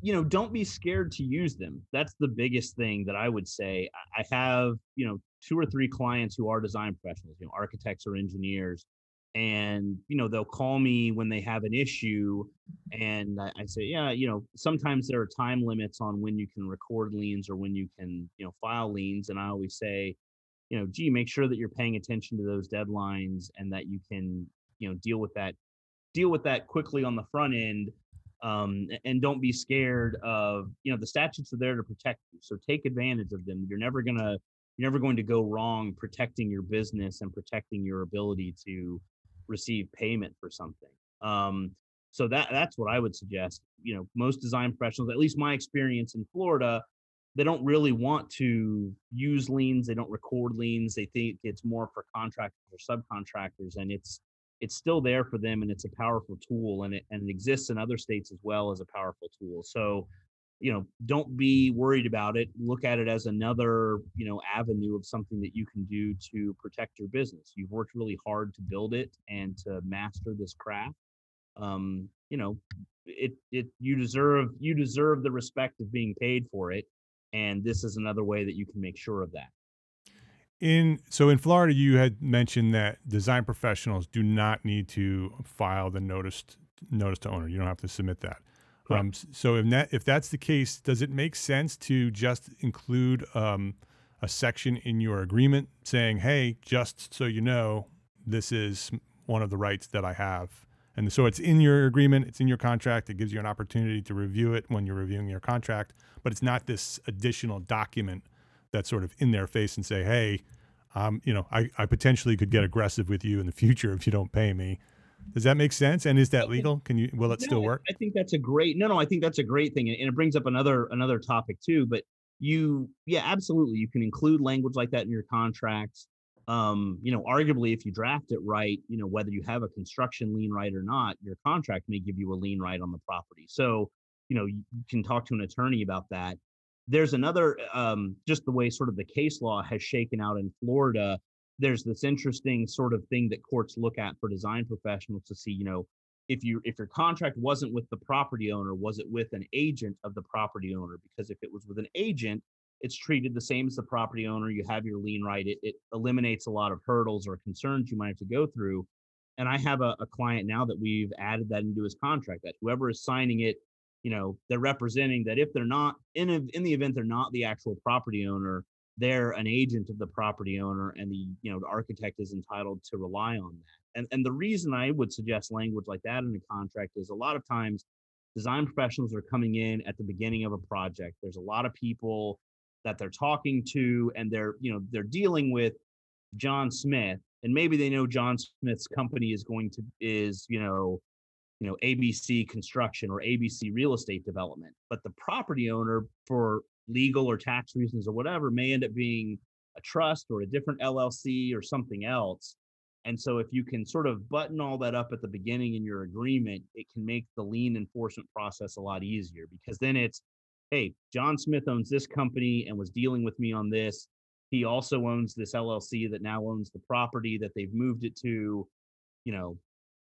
you know, don't be scared to use them. That's the biggest thing that I would say. I have, you know, two or three clients who are design professionals, you know, architects or engineers. And, you know, they'll call me when they have an issue, and I, I say, yeah, you know, sometimes there are time limits on when you can record liens or when you can, you know, file liens. And I always say, you know, gee, make sure that you're paying attention to those deadlines, and that you can, you know, deal with that, deal with that quickly on the front end. Um, and don't be scared of, you know, the statutes are there to protect you. So take advantage of them. You're never going to, you're never going to go wrong protecting your business and protecting your ability to receive payment for something. Um, so that that's what I would suggest. You know, most design professionals, at least my experience in Florida, they don't really want to use liens. They don't record liens. They think it's more for contractors or subcontractors, and it's it's still there for them, and it's a powerful tool, and it and it exists in other states as well as a powerful tool. So you know, don't be worried about it. Look at it as another, you know, avenue of something that you can do to protect your business. You've worked really hard to build it and to master this craft. Um, you know, it it you deserve you deserve the respect of being paid for it, and this is another way that you can make sure of that. In so in Florida, you had mentioned that design professionals do not need to file the notice notice to owner. You don't have to submit that. Um, so if that if that's the case, does it make sense to just include um, a section in your agreement saying, "Hey, just so you know, this is one of the rights that I have," and so it's in your agreement, it's in your contract. It gives you an opportunity to review it when you're reviewing your contract, but it's not this additional document that's sort of in their face and say, "Hey, um, you know, I, I potentially could get aggressive with you in the future if you don't pay me." Does that make sense? And is that legal? Can you, will it no, still work? I think that's a great, no, no, I think that's a great thing. And it brings up another, another topic too, but you, yeah, absolutely. You can include language like that in your contracts. Um, you know, arguably if you draft it right, you know, whether you have a construction lien right or not, your contract may give you a lien right on the property. So, you know, you can talk to an attorney about that. There's another, um, just the way sort of the case law has shaken out in Florida, there's this interesting sort of thing that courts look at for design professionals to see, you know, if you if your contract wasn't with the property owner, was it with an agent of the property owner? Because if it was with an agent, it's treated the same as the property owner. You have your lien right. It, it eliminates a lot of hurdles or concerns you might have to go through. And I have a, a client now that we've added that into his contract, that whoever is signing it, you know, they're representing that if they're not, in, a, in the event they're not the actual property owner, they're an agent of the property owner, and the you know the architect is entitled to rely on that. And and the reason I would suggest language like that in a contract is a lot of times design professionals are coming in at the beginning of a project. There's a lot of people that they're talking to, and they're you know they're dealing with John Smith, and maybe they know John Smith's company is going to is you know you know A B C Construction or A B C Real Estate Development, but the property owner for legal or tax reasons or whatever may end up being a trust or a different L L C or something else. And so if you can sort of button all that up at the beginning in your agreement, it can make the lien enforcement process a lot easier, because then it's, hey, John Smith owns this company and was dealing with me on this. He also owns this L L C that now owns the property that they've moved it to. You know,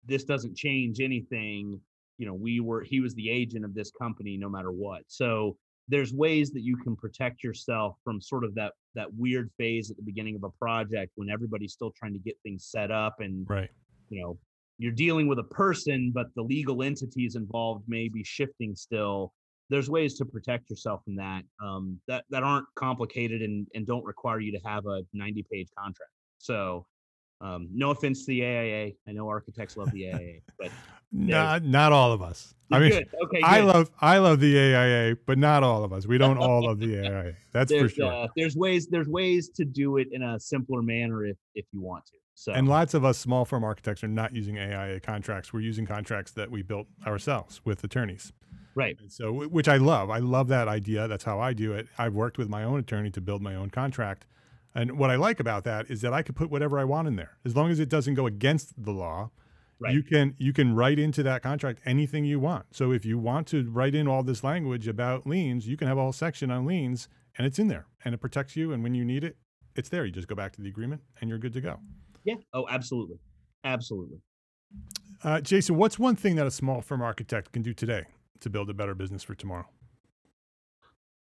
this doesn't change anything. You know, we were, he was the agent of this company no matter what. So there's ways that you can protect yourself from sort of that that weird phase at the beginning of a project when everybody's still trying to get things set up, and right. you know you're dealing with a person, but the legal entities involved may be shifting still. There's ways to protect yourself from that um, that that aren't complicated and and don't require you to have a ninety page contract. So. Um, no offense to the A I A. I know architects love the A I A, but not not all of us. I mean, good. Okay, good. I love I love the A I A, but not all of us. We don't all love the A I A. That's there's, for sure. Uh, there's ways there's ways to do it in a simpler manner if if you want to. So and lots of us small firm architects are not using A I A contracts. We're using contracts that we built ourselves with attorneys. Right. And so which I love. I love that idea. That's how I do it. I've worked with my own attorney to build my own contract. And what I like about that is that I could put whatever I want in there. As long as it doesn't go against the law, right. you can you can write into that contract anything you want. So if you want to write in all this language about liens, you can have a whole section on liens, and it's in there. And it protects you, and when you need it, it's there. You just go back to the agreement, and you're good to go. Yeah. Oh, absolutely. Absolutely. Uh, Jason, what's one thing that a small firm architect can do today to build a better business for tomorrow?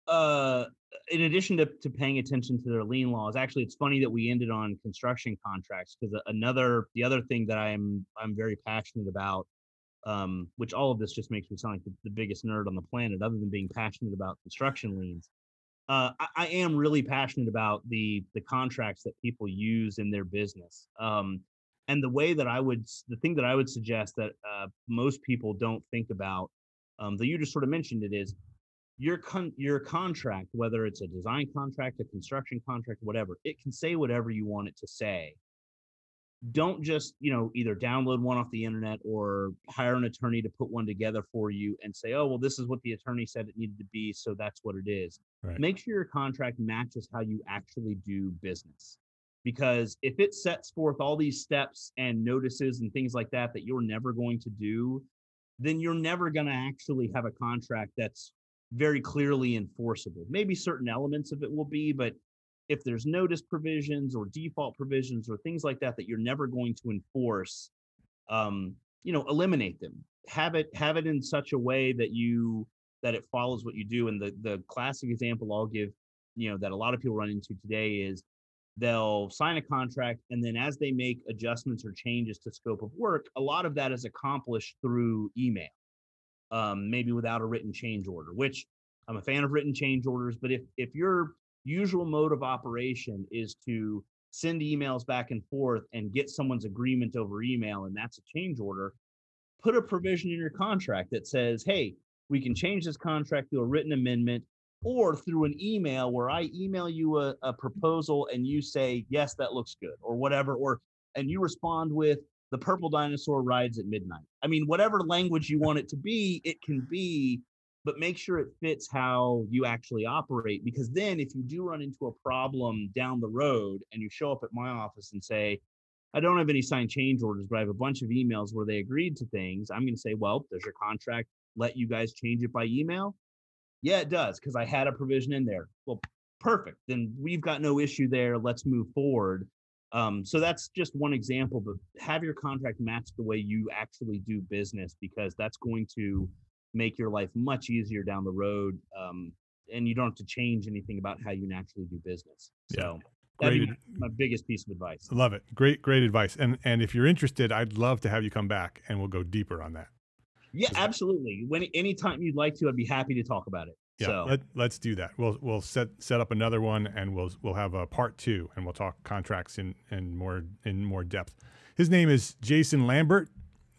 Uh. In addition to, to paying attention to their lien laws, actually, it's funny that we ended on construction contracts, because another the other thing that I'm I'm very passionate about, um, which all of this just makes me sound like the, the biggest nerd on the planet, other than being passionate about construction liens. Uh, I, I am really passionate about the the contracts that people use in their business, um, and the way that I would the thing that I would suggest that uh, most people don't think about, um, that you just sort of mentioned it is. Your con- your contract, whether it's a design contract, a construction contract, whatever, it can say whatever you want it to say. Don't just, you know, either download one off the internet or hire an attorney to put one together for you and say, oh, well, this is what the attorney said it needed to be, so that's what it is. Right. Make sure your contract matches how you actually do business. Because if it sets forth all these steps and notices and things like that that you're never going to do, then you're never going to actually have a contract that's very clearly enforceable. Maybe certain elements of it will be, but if there's notice provisions or default provisions or things like that that you're never going to enforce, um, you know, eliminate them. Have it have it in such a way that you that it follows what you do. And the the classic example I'll give, you know, that a lot of people run into today is they'll sign a contract, and then as they make adjustments or changes to scope of work, a lot of that is accomplished through email, um, maybe without a written change order, which I'm a fan of written change orders. But if if your usual mode of operation is to send emails back and forth and get someone's agreement over email, and that's a change order, put a provision in your contract that says, hey, we can change this contract through a written amendment or through an email where I email you a, a proposal and you say, yes, that looks good or whatever, or and you respond with the purple dinosaur rides at midnight. I mean, whatever language you want it to be, it can be, but make sure it fits how you actually operate. Because then if you do run into a problem down the road and you show up at my office and say, I don't have any signed change orders, but I have a bunch of emails where they agreed to things, I'm going to say, well, does your contract let you guys change it by email? Yeah, it does, because I had a provision in there. Well, perfect. Then we've got no issue there. Let's move forward. Um, so that's just one example, but have your contract match the way you actually do business, because that's going to make your life much easier down the road. Um, and you don't have to change anything about how you naturally do business. So yeah. That'd be my biggest piece of advice. Love it. Great, great advice. And and if you're interested, I'd love to have you come back and we'll go deeper on that. Yeah, absolutely. When anytime you'd like to, I'd be happy to talk about it. Yeah, so. let, let's do that. We'll we'll set set up another one, and we'll we'll have a part two, and we'll talk contracts in in more in more depth. His name is Jason Lambert.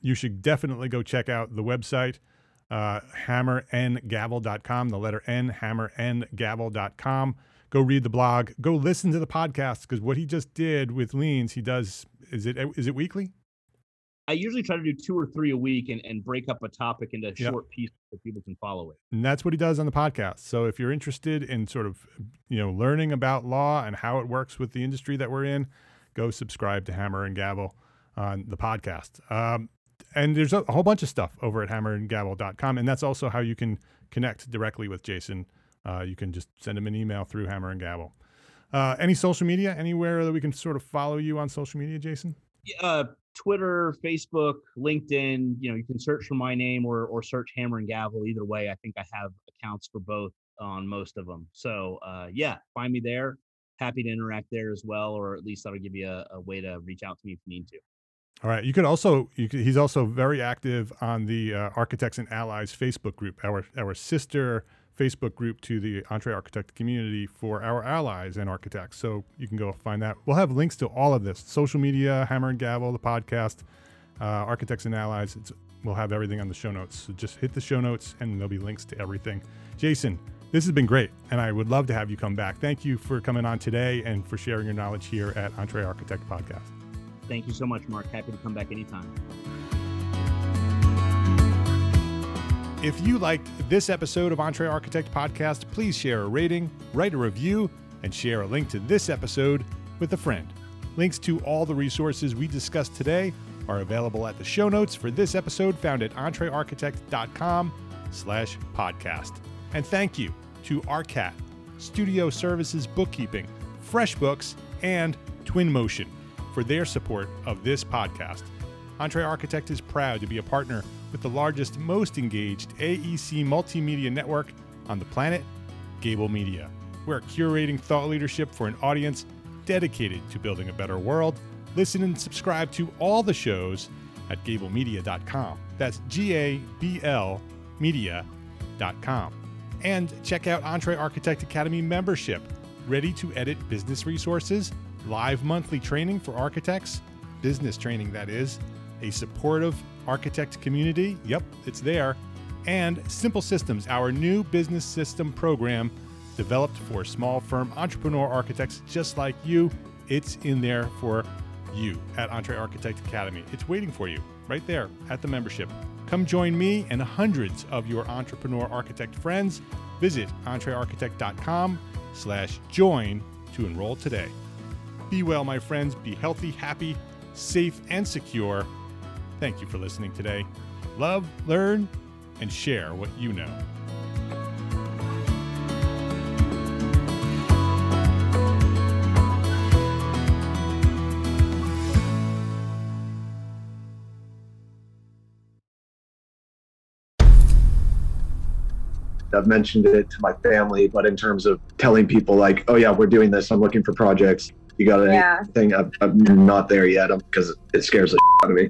You should definitely go check out the website, uh, hammer n gavel dot com. The letter N, hammer n gavel dot com. Go read the blog. Go listen to the podcast, because what he just did with Leans, he does, is it is it weekly? I usually try to do two or three a week and, and break up a topic into yep. short pieces so people can follow it. And that's what he does on the podcast. So if you're interested in sort of, you know, learning about law and how it works with the industry that we're in, go subscribe to Hammer and Gavel on the podcast. Um, and there's a whole bunch of stuff over at hammer and gavel dot com. And that's also how you can connect directly with Jason. Uh, you can just send them an email through Hammer and Gavel. Uh, any social media, anywhere that we can sort of follow you on social media, Jason? Uh, Twitter, Facebook, LinkedIn. You know, you can search for my name or or search Hammer and Gavel. Either way, I think I have accounts for both on most of them. So uh, yeah, find me there. Happy to interact there as well, or at least that'll give you a, a way to reach out to me if you need to. All right. You could also, you could, he's also very active on the uh, Architects and Allies Facebook group, our our sister Facebook group to the Entre Architect community for our allies and architects. So you can go find that. We'll have links to all of this, social media, Hammer and Gavel, the podcast, uh, Architects and Allies. It's, we'll have everything on the show notes. So just hit the show notes and there'll be links to everything. Jason, this has been great. And I would love to have you come back. Thank you for coming on today and for sharing your knowledge here at Entre Architect Podcast. Thank you so much, Mark. Happy to come back anytime. If you liked this episode of Entre Architect Podcast, please share a rating, write a review, and share a link to this episode with a friend. Links to all the resources we discussed today are available at the show notes for this episode found at entrearchitect dot com slash podcast. And thank you to Arcat, Studio Services Bookkeeping, FreshBooks, and Twinmotion for their support of this podcast. Entre Architect is proud to be a partner with the largest, most engaged A E C multimedia network on the planet, Gable Media. We're curating thought leadership for an audience dedicated to building a better world. Listen and subscribe to all the shows at gable media dot com. That's G A B L media dot com. And check out Entre Architect Academy membership, ready to edit business resources, live monthly training for architects, business training that is, a supportive architect community, yep, it's there, and Simple Systems, our new business system program developed for small firm entrepreneur architects just like you. It's in there for you at Entre Architect Academy. It's waiting for you right there at the membership. Come join me and hundreds of your entrepreneur architect friends. Visit entrearchitect dot com slash join to enroll today. Be well, my friends. Be healthy, happy, safe, and secure. Thank you for listening today. Love, learn, and share what you know. I've mentioned it to my family, but in terms of telling people like, oh yeah, we're doing this, I'm looking for projects, you got anything? Yeah. I'm, I'm not there yet because it scares the shit out of me.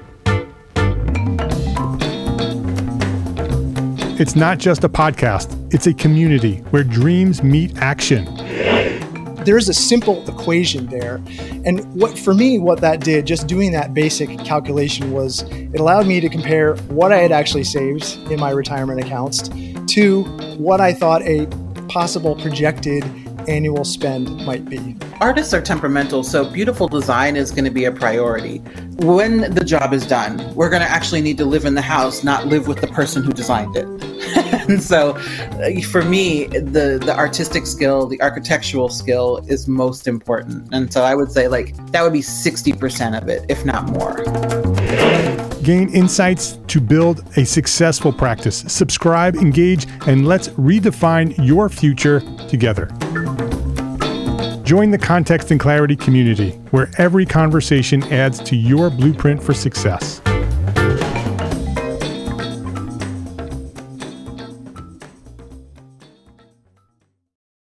It's not just a podcast, it's a community where dreams meet action. There's a simple equation there. And what for me, what that did, just doing that basic calculation was it allowed me to compare what I had actually saved in my retirement accounts to what I thought a possible projected annual spend might be. Artists are temperamental, so beautiful design is going to be a priority. When the job is done, we're going to actually need to live in the house, not live with the person who designed it. And so for me, the, the artistic skill, the architectural skill is most important. And so I would say like that would be sixty percent of it, if not more. Gain insights to build a successful practice. Subscribe, engage, and let's redefine your future together. Join the Context and Clarity community, where every conversation adds to your blueprint for success.